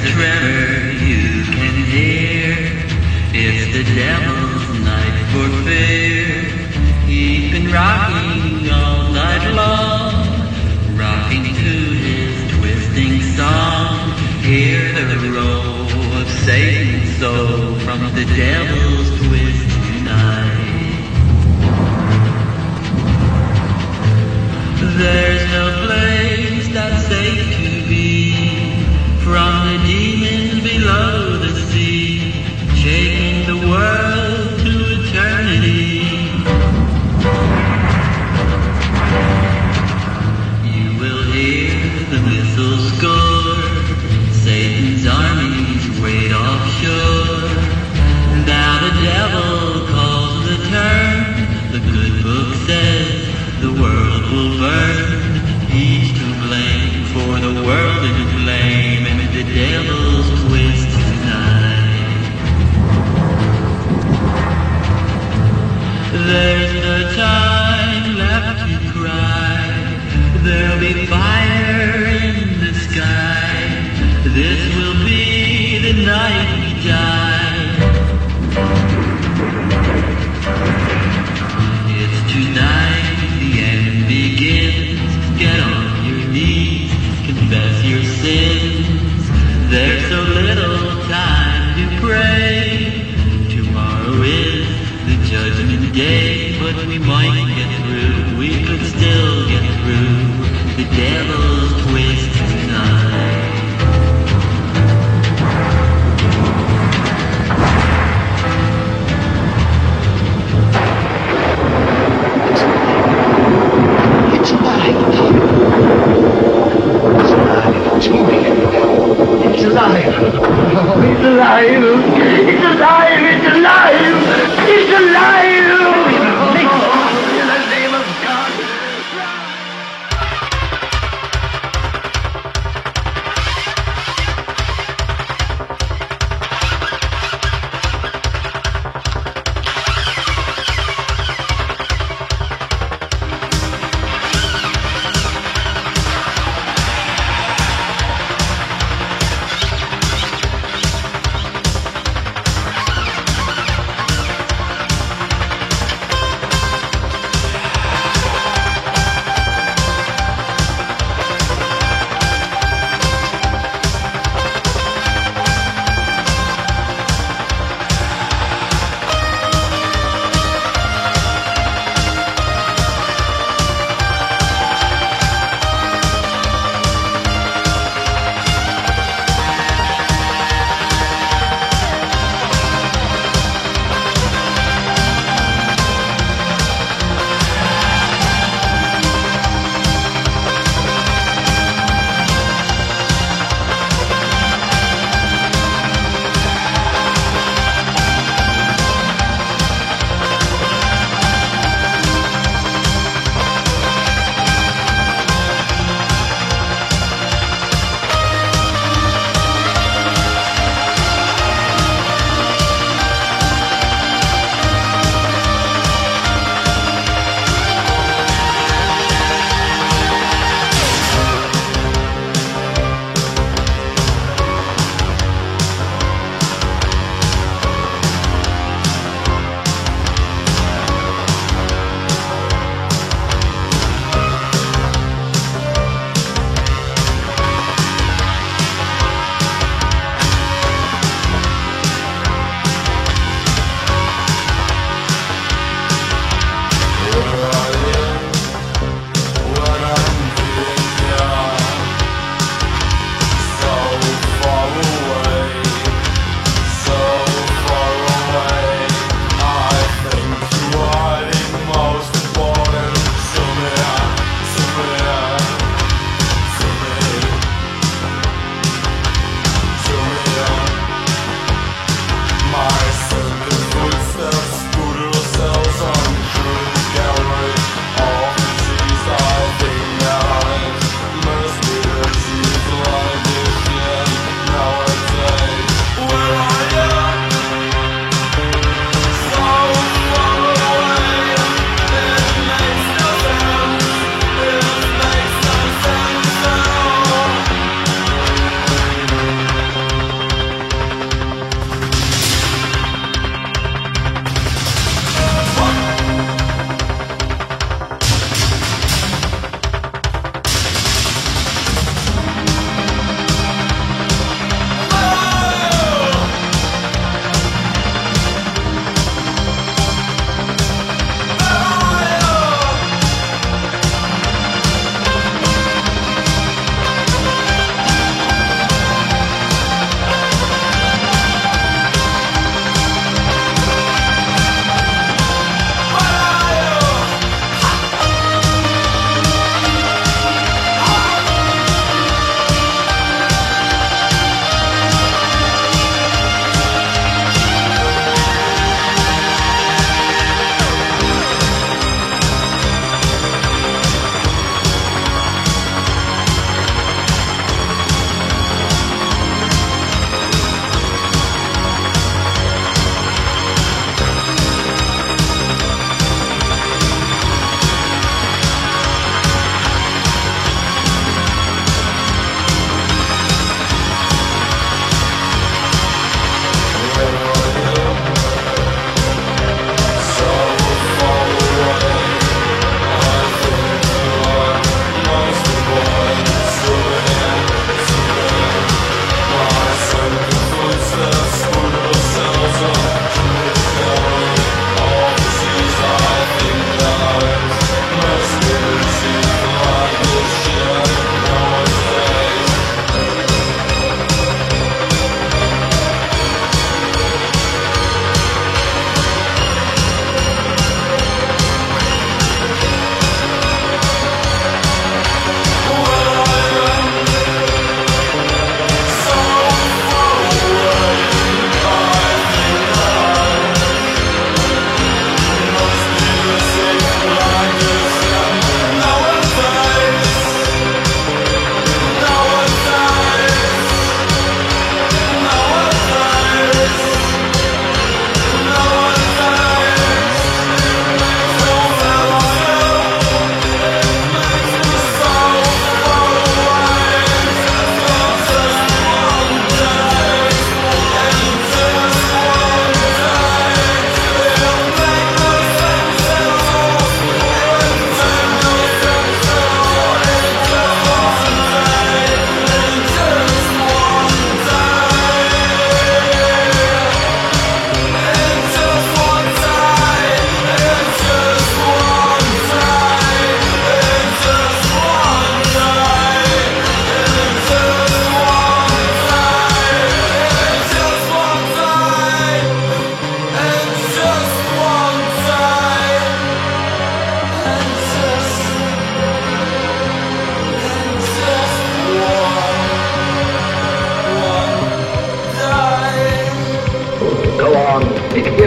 the tremor you can hear. It's the devil's night for fear. He's been rocking all night long, rocking to his twisting song. Hear the roll of Satan's soul from the devil's twist tonight. There's no place that's safe to be from the demons below the sea, shaking the world to eternity. You will hear the missiles score, Satan's armies wait offshore. Now the devil calls the turn, the good book says the world will burn. He's to blame for the world in flame, the devil's twist tonight. There's no time left to cry. There'll be fire in the sky. This will be the night we die. It's tonight the end begins. Get on your knees, confess your sins. There's so little time to pray. Tomorrow is the judgment day, but we might get through. We could still get through the devil's twist tonight.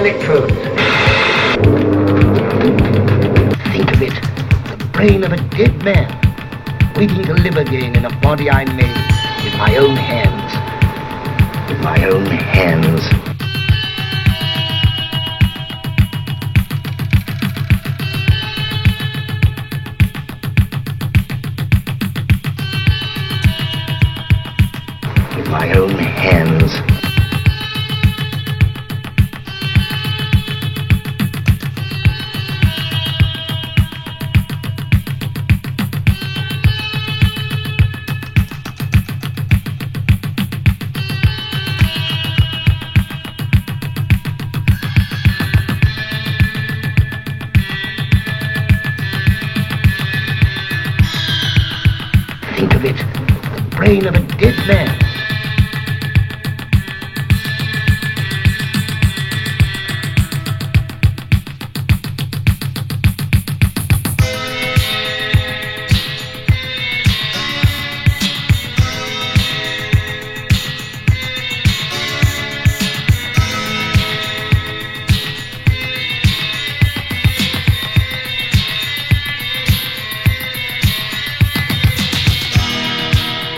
electrodes. Think of it, the brain of a dead man, waiting to live again in a body I made with my own hands. With my own hands. With my own hands. Think of it, the brain of a dead man.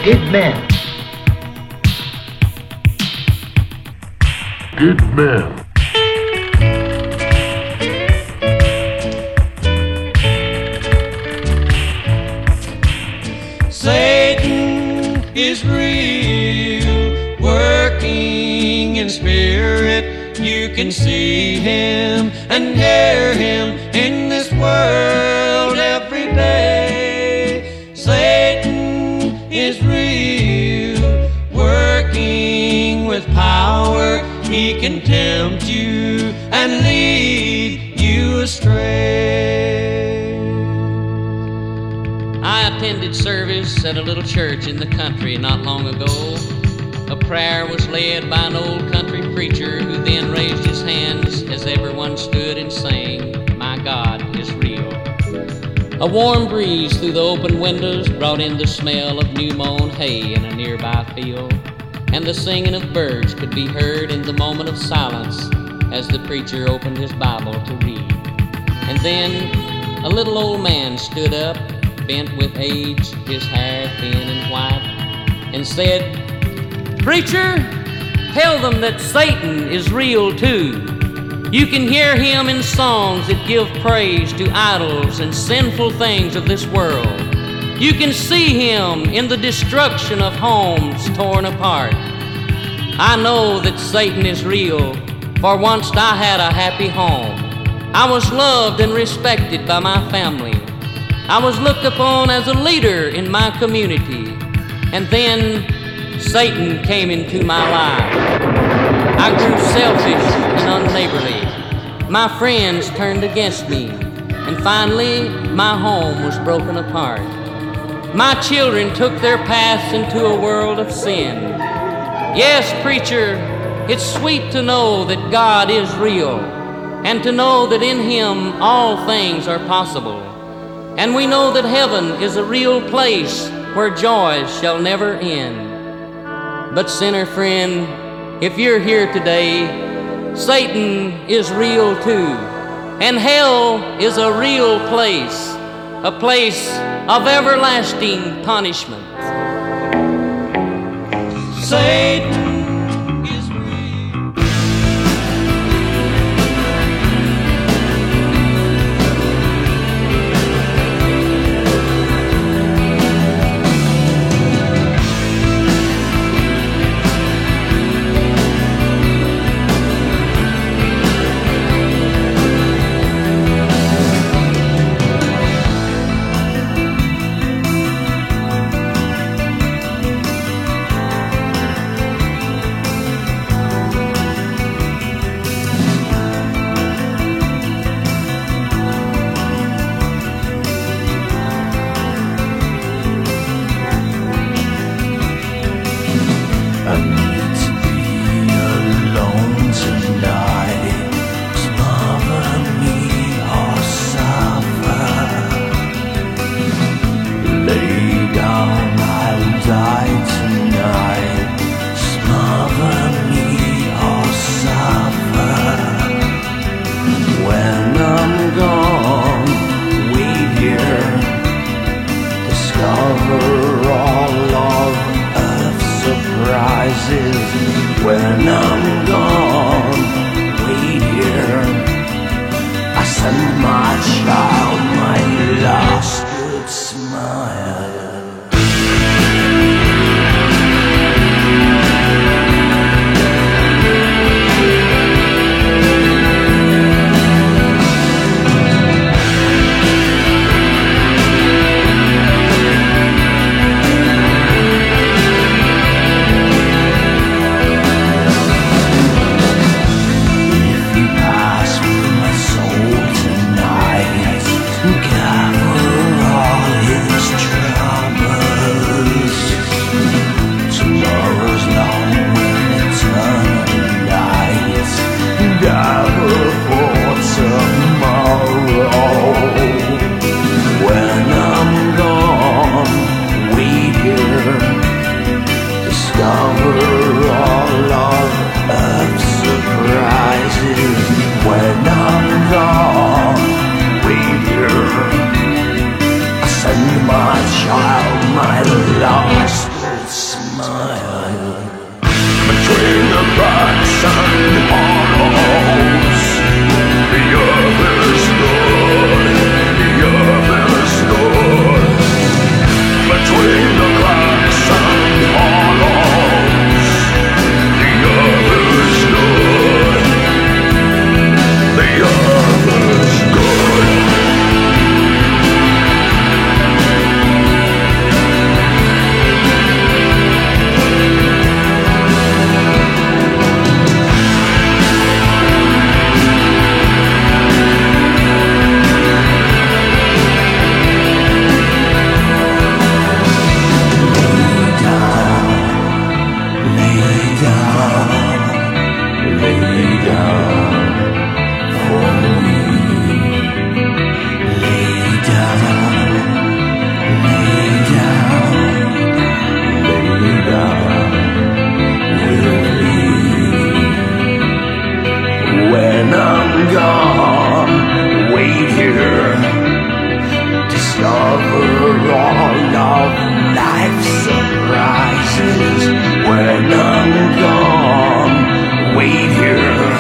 Good man. Satan is real, working in spirit. You can see him and hear him in this world every day. Satan is real, working with power. He can tempt you and lead you astray. I attended service at a little church in the country not long ago. A prayer was led by an old country preacher who then raised his hands as everyone stood and sang, "My God is real." A warm breeze through the open windows brought in the smell of new-mown hay in a nearby field, and the singing of birds could be heard in the moment of silence as the preacher opened his Bible to read. And then a little old man stood up, bent with age, his hair thin and white, and said, "Preacher, tell them that Satan is real too. You can hear him in songs that give praise to idols and sinful things of this world. You can see him in the destruction of homes torn apart. I know that Satan is real, for once I had a happy home. I was loved and respected by my family. I was looked upon as a leader in my community. And then Satan came into my life. I grew selfish and unneighborly. My friends turned against me. And finally, my home was broken apart. My children took their paths into a world of sin. Yes, preacher, it's sweet to know that God is real and to know that in him all things are possible. And we know that heaven is a real place where joys shall never end. But sinner friend, if you're here today, Satan is real too. And hell is a real place, a place of everlasting punishment." Satan. overall of life's surprises. When I'm gone, wait here,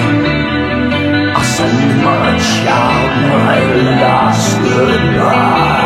I'll send my child my last goodbye.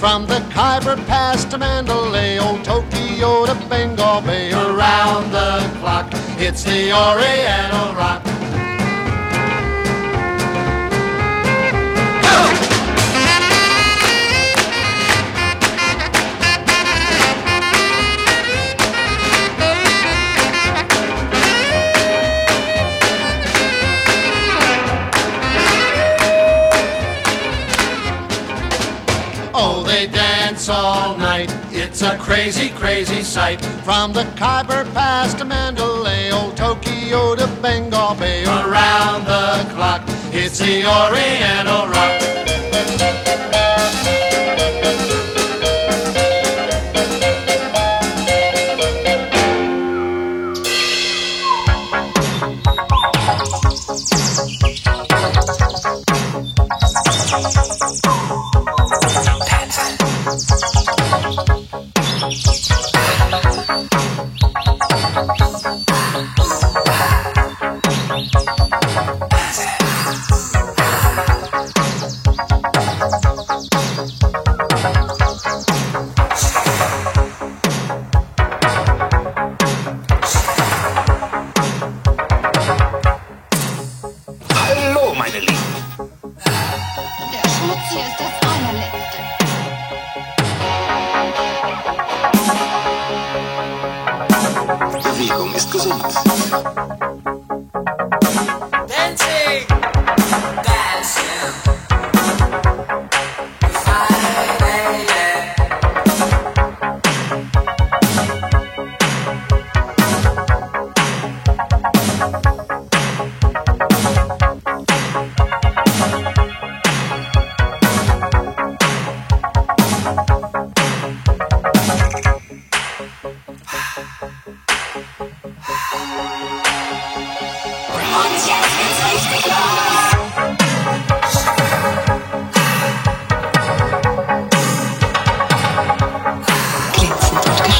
From the Khyber Pass to Mandalay, old Tokyo to Bengal Bay, around the clock, it's the Oriental Rock.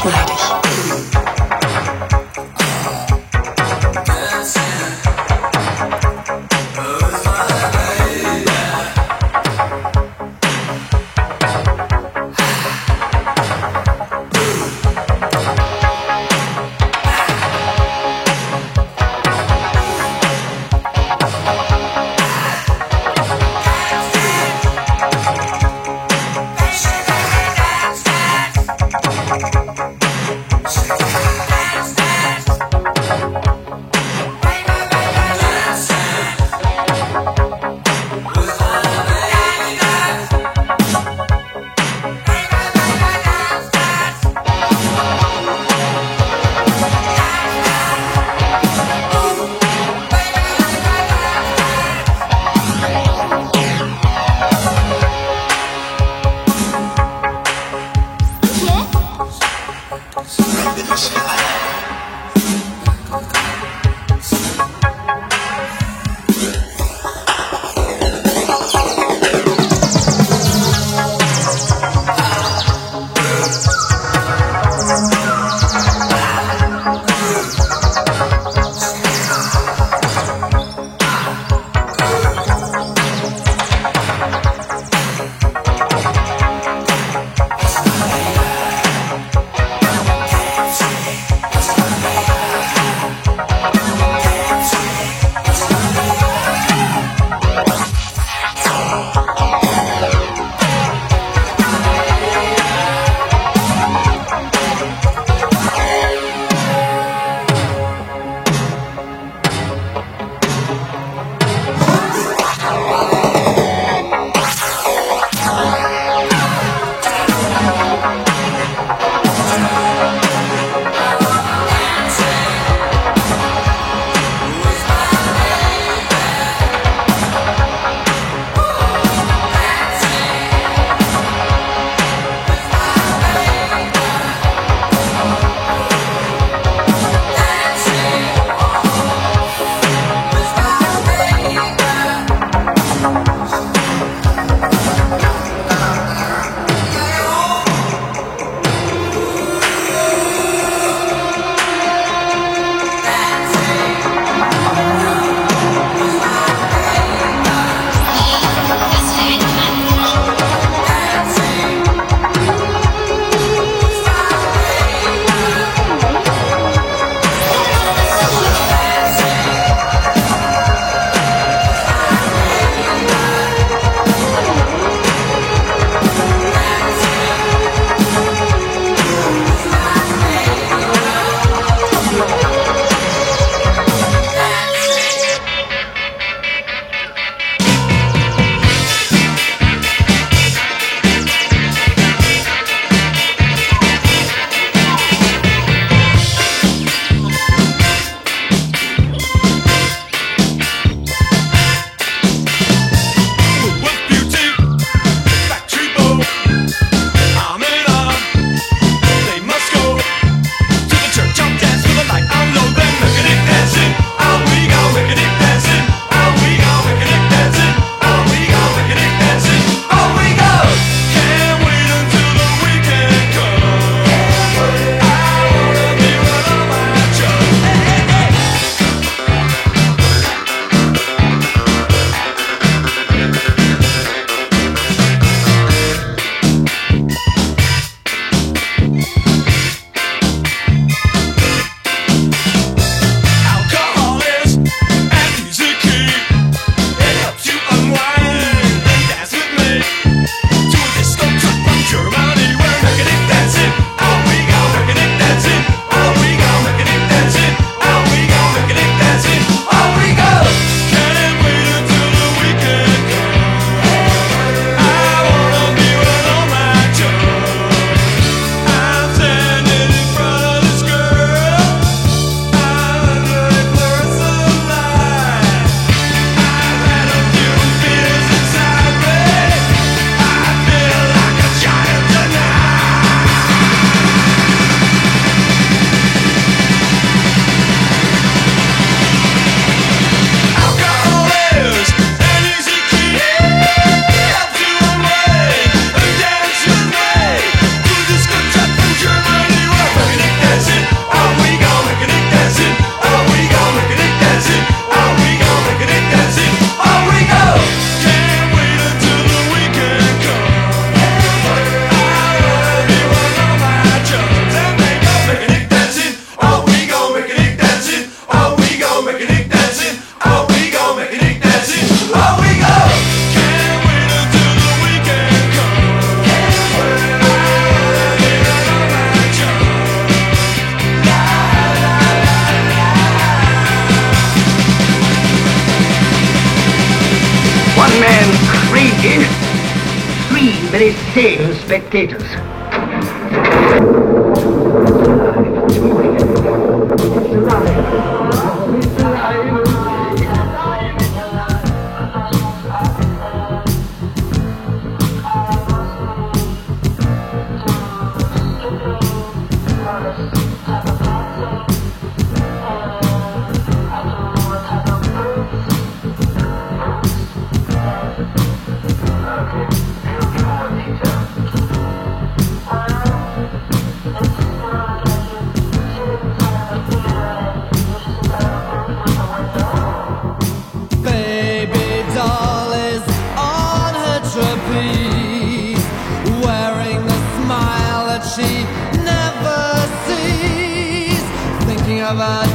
schuldig. very sane spectators. Of a dollar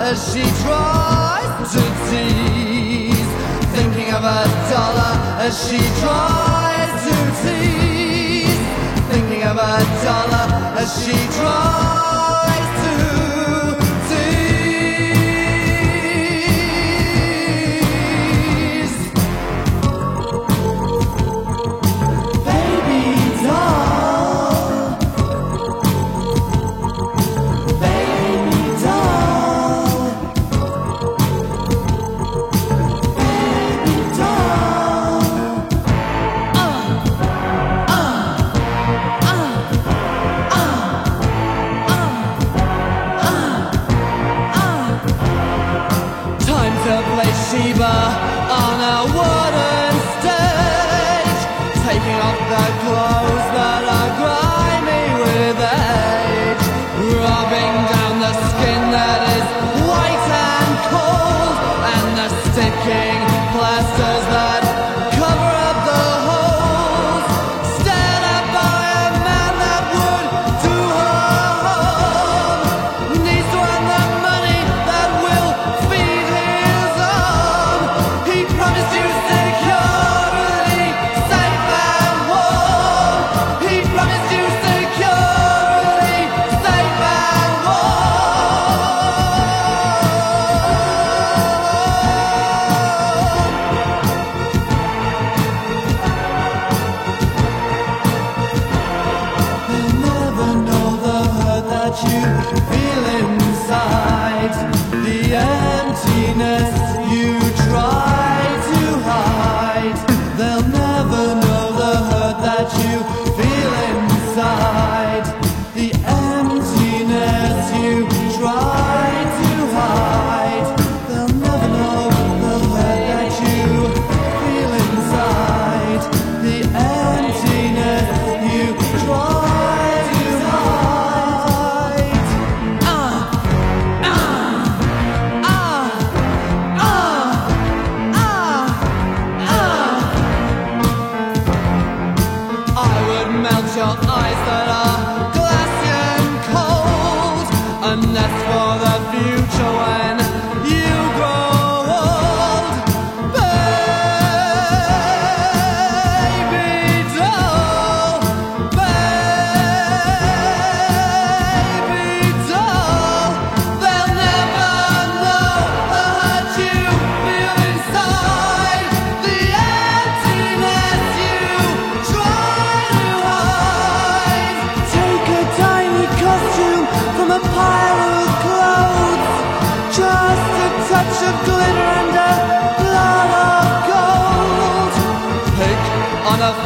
as she tries to tease. Thinking of a dollar as she tries to tease. Thinking of a dollar as she tries to tease. Baby doll. Sheba on a wooden stage, taking off the clothes that are grimy with age, rubbing down the skin that is white and cold, and the sticking plasters that cover up the holes, stared at by a man that would do her harm, needs to earn the money that will feed him.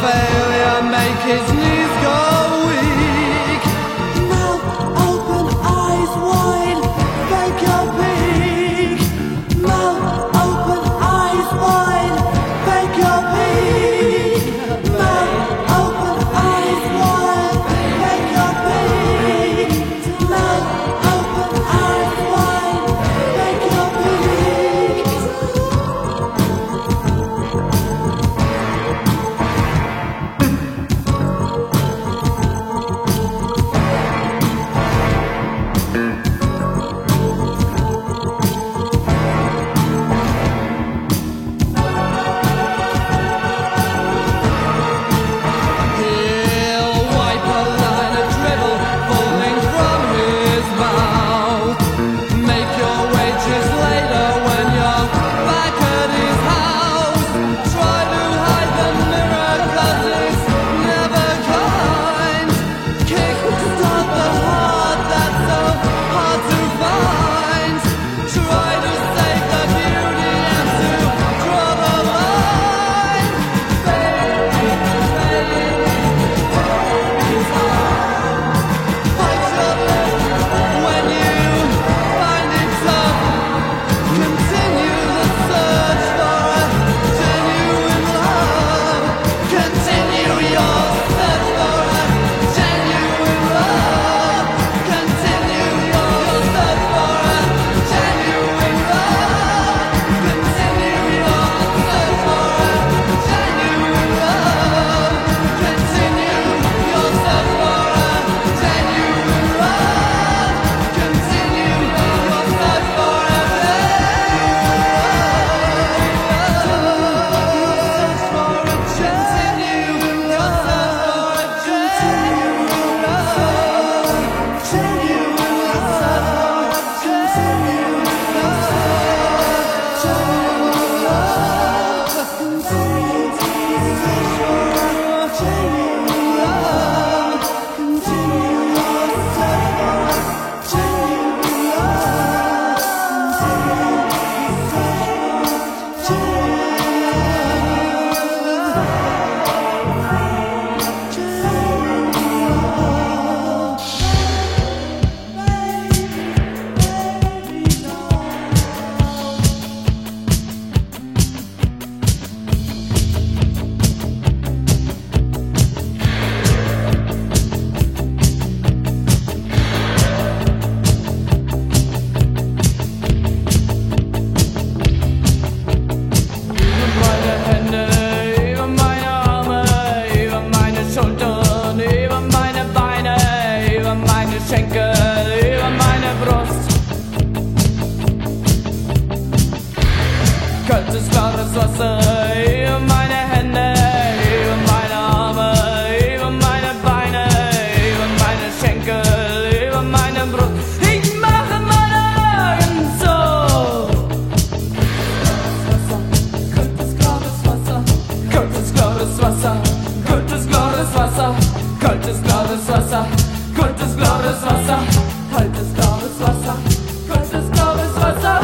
Failure make his knees go weak. Now open eyes wide, fake your peak. Now open eyes wide, fake your peak. Now open eyes wide, fake your peak. Now Geschenke über meine Brust. Kaltes, klares Wasser über meine Hände, über meine Arme, über meine Beine, über meine Schenkel, über meine Brust. Ich mache meine Augen zu. Kaltes, klares Wasser, kaltes, klares Wasser, kaltes, klares Wasser, kaltes, klares Wasser. Kaltes, klares Wasser, kaltes, klares Wasser, kaltes, klares Wasser.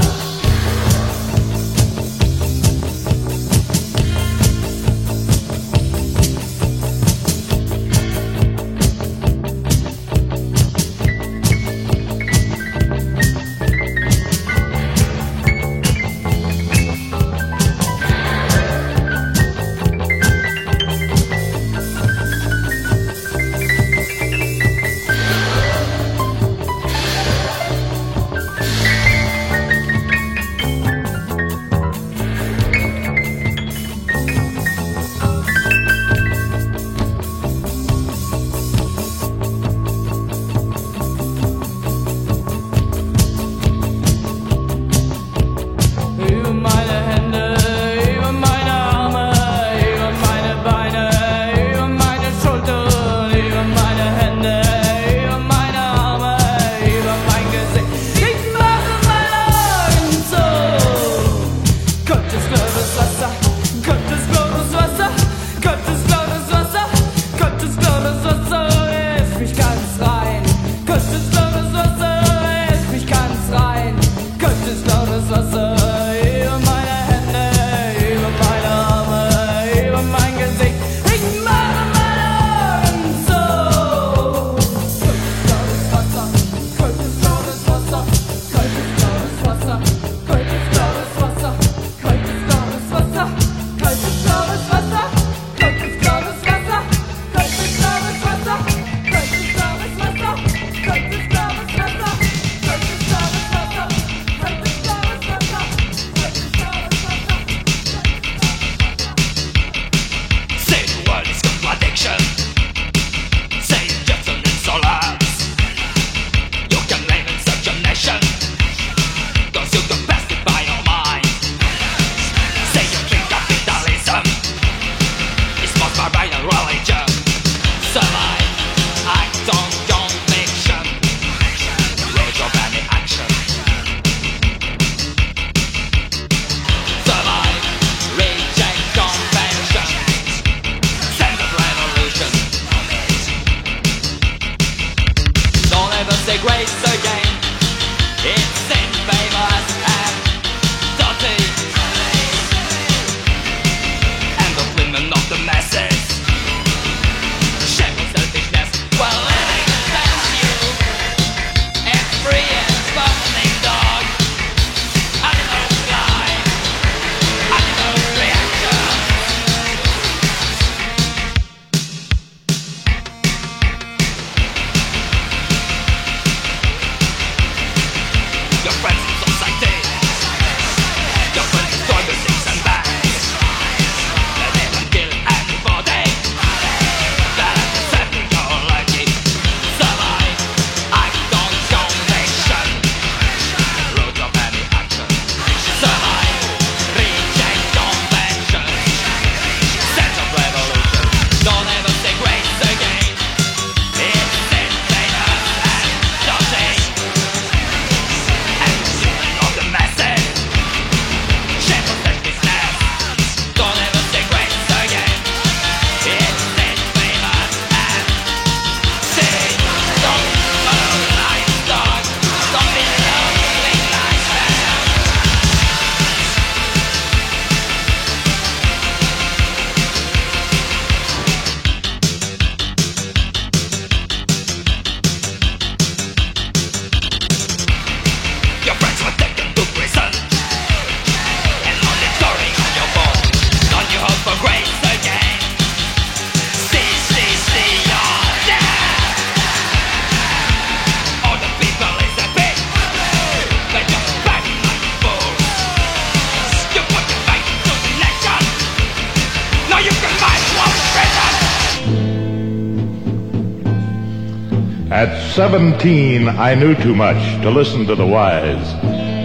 17, I knew too much to listen to the wise.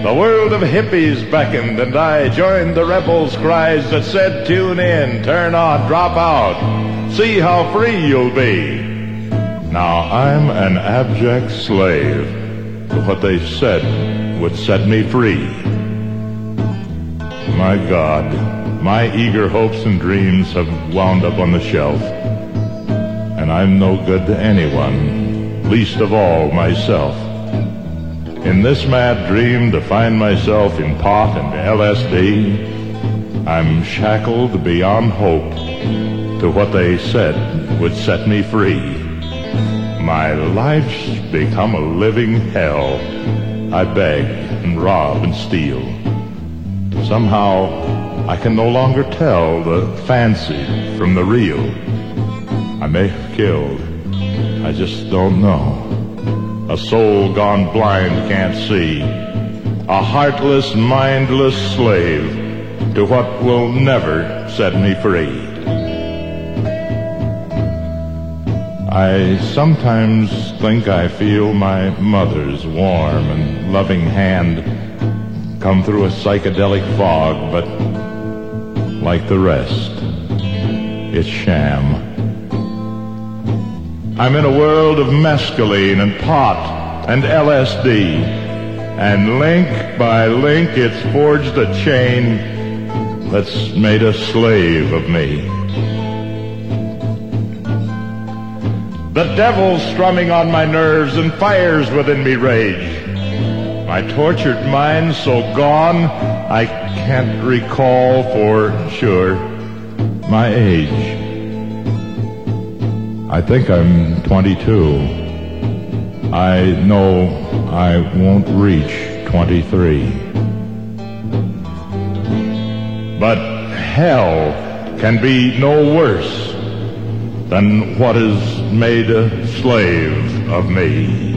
The world of hippies beckoned, and I joined the rebels' cries that said, tune in, turn on, drop out, see how free you'll be. Now I'm an abject slave to what they said would set me free. My God, my eager hopes and dreams have wound up on the shelf, and I'm no good to anyone, least of all myself. In this mad dream to find myself in pot and LSD, I'm shackled beyond hope to what they said would set me free. My life's become a living hell. I beg and rob and steal. Somehow I can no longer tell the fancy from the real. I may have killed, I just don't know. A soul gone blind can't see. A heartless, mindless slave to what will never set me free. I sometimes think I feel my mother's warm and loving hand come through a psychedelic fog, but like the rest, it's sham. I'm in a world of mescaline and pot and LSD, and link by link it's forged a chain that's made a slave of me. The devil's strumming on my nerves and fires within me rage. My tortured mind so gone I can't recall for sure my age. I think I'm 22. I know I won't reach 23. But hell can be no worse than what has made a slave of me.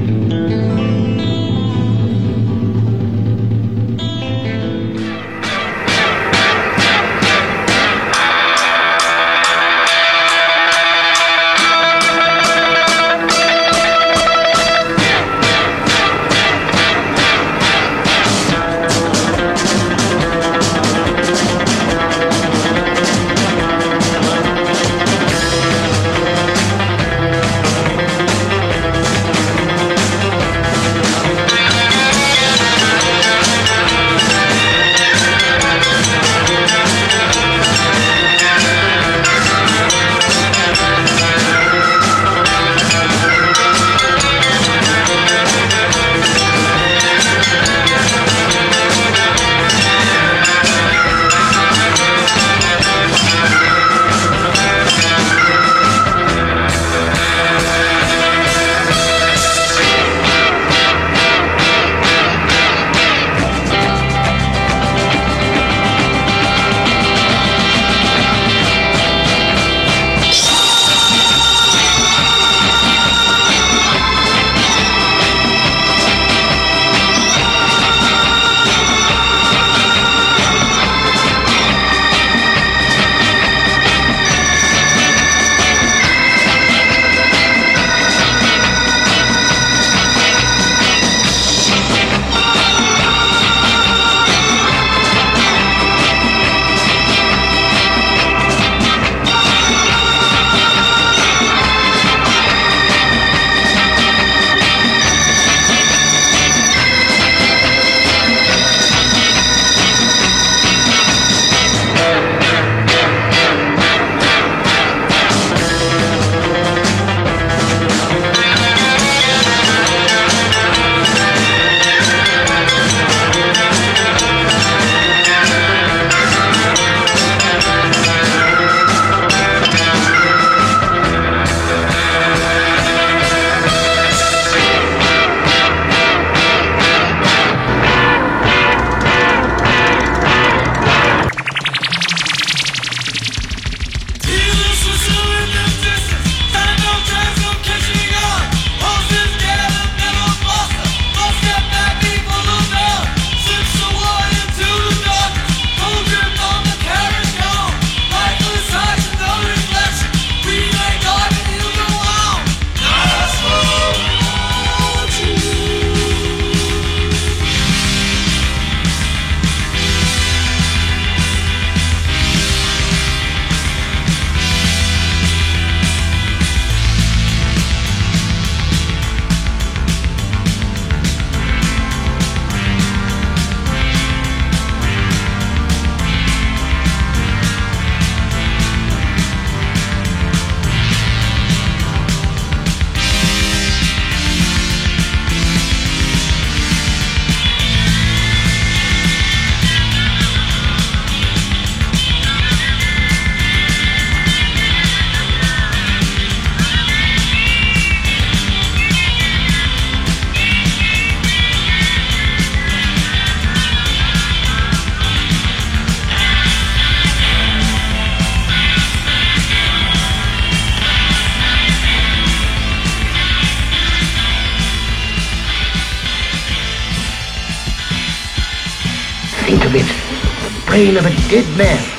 Think of it, the brain of a dead man.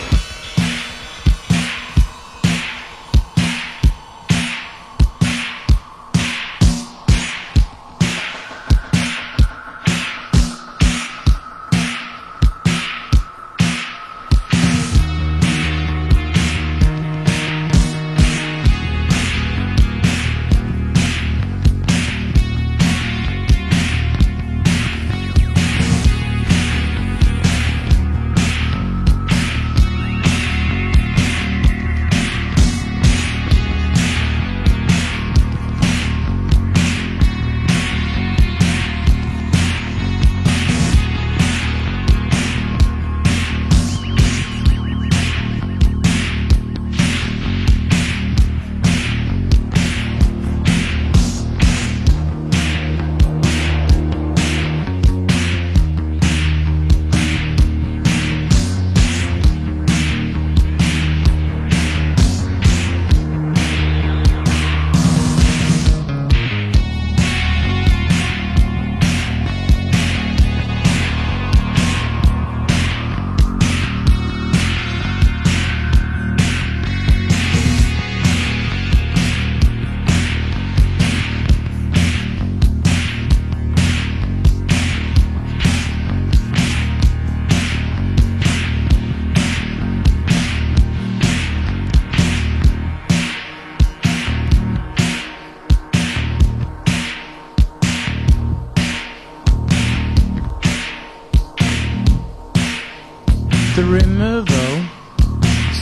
The removal,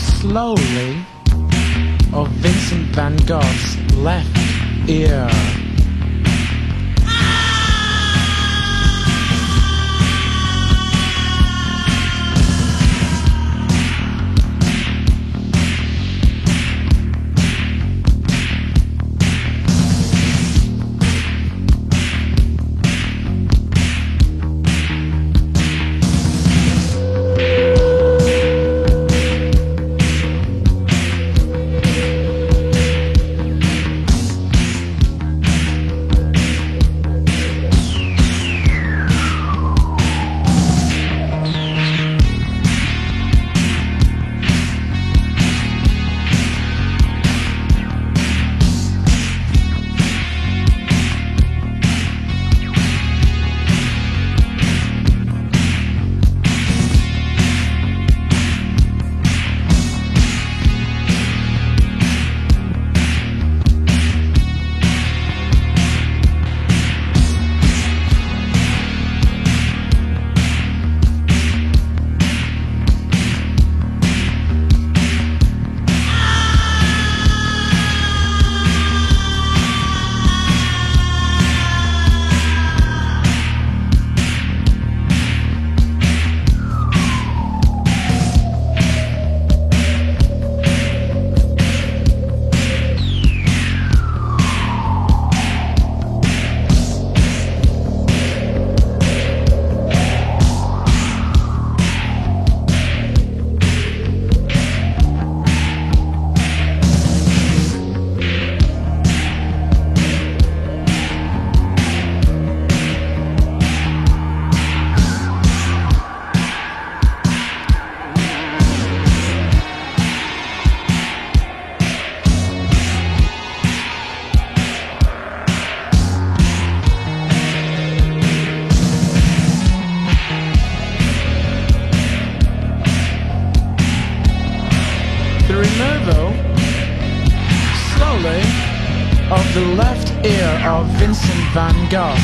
slowly, of Vincent van Gogh's left ear. Of the left ear of Vincent van Gogh.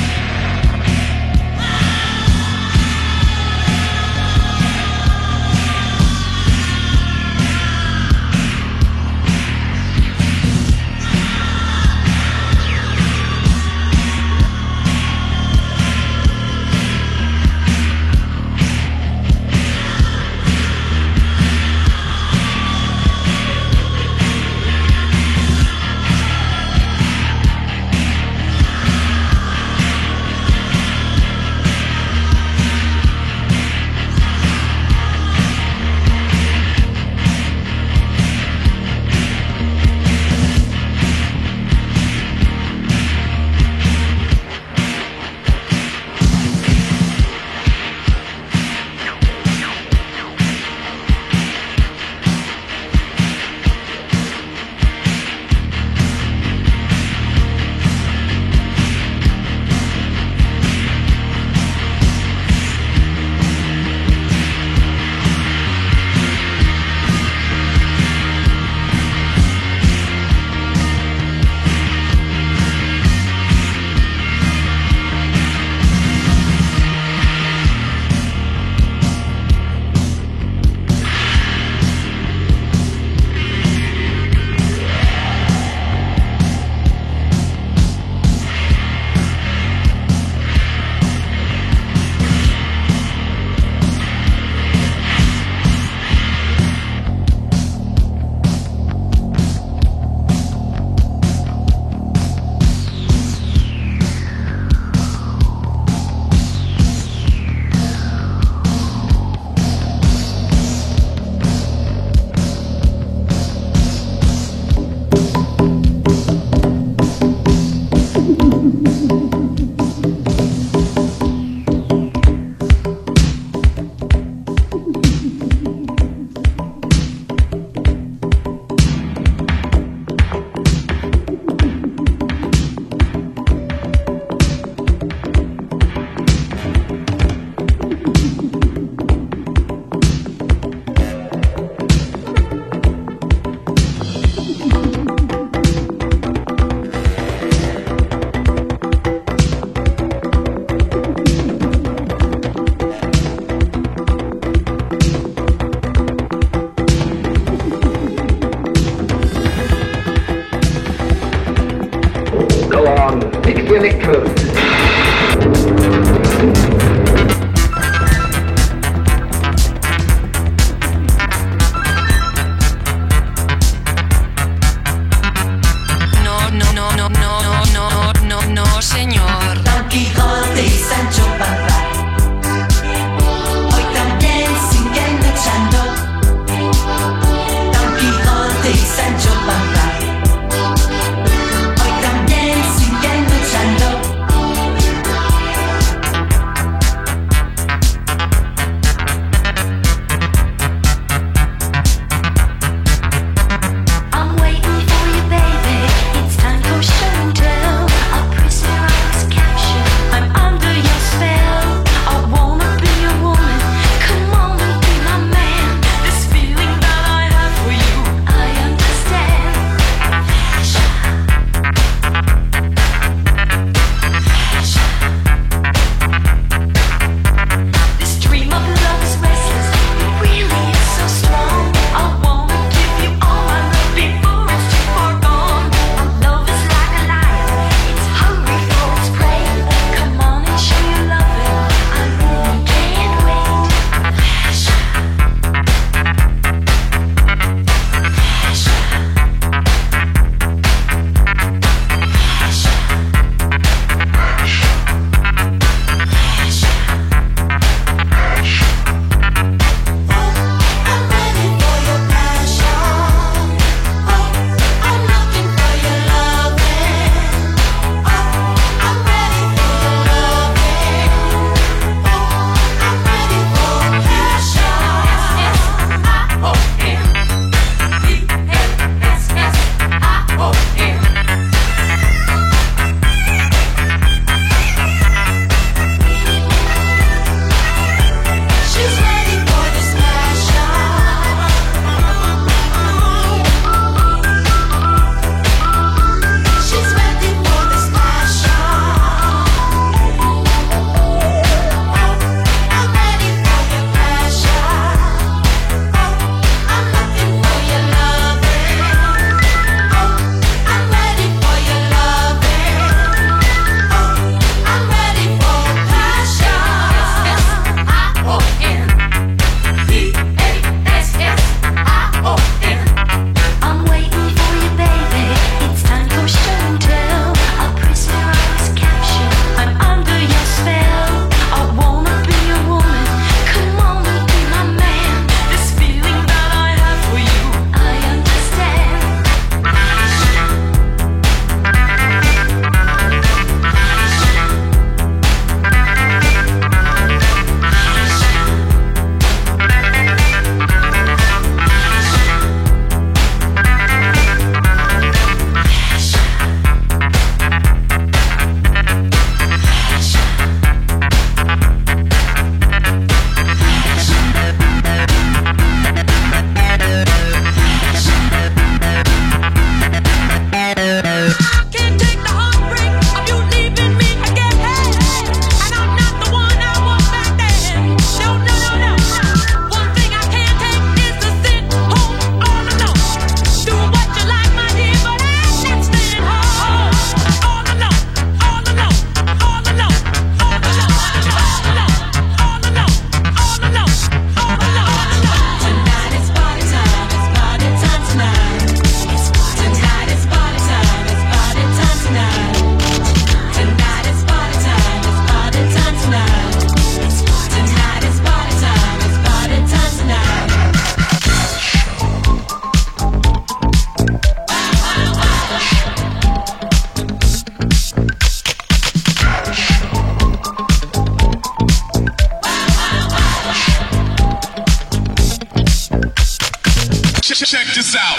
Check this out.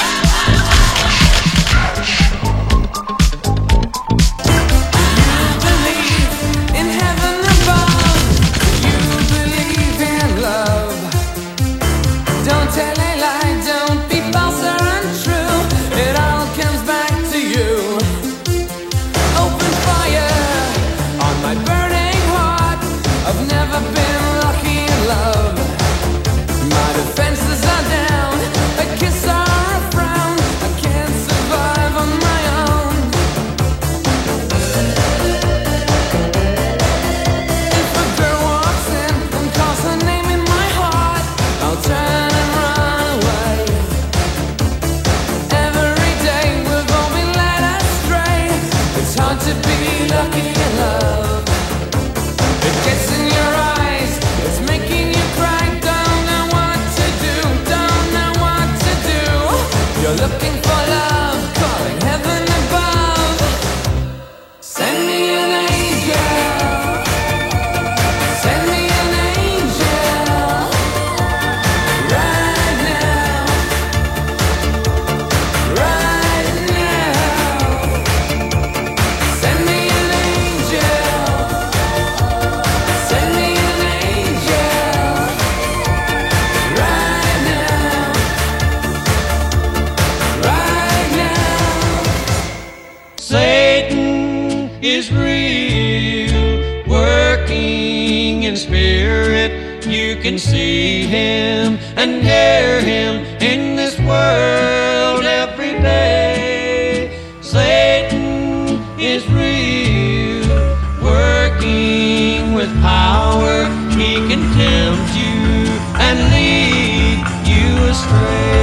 Is real, working in spirit. You can see him and hear him in this world every day. Satan is real, working with power. He can tempt you and lead you astray.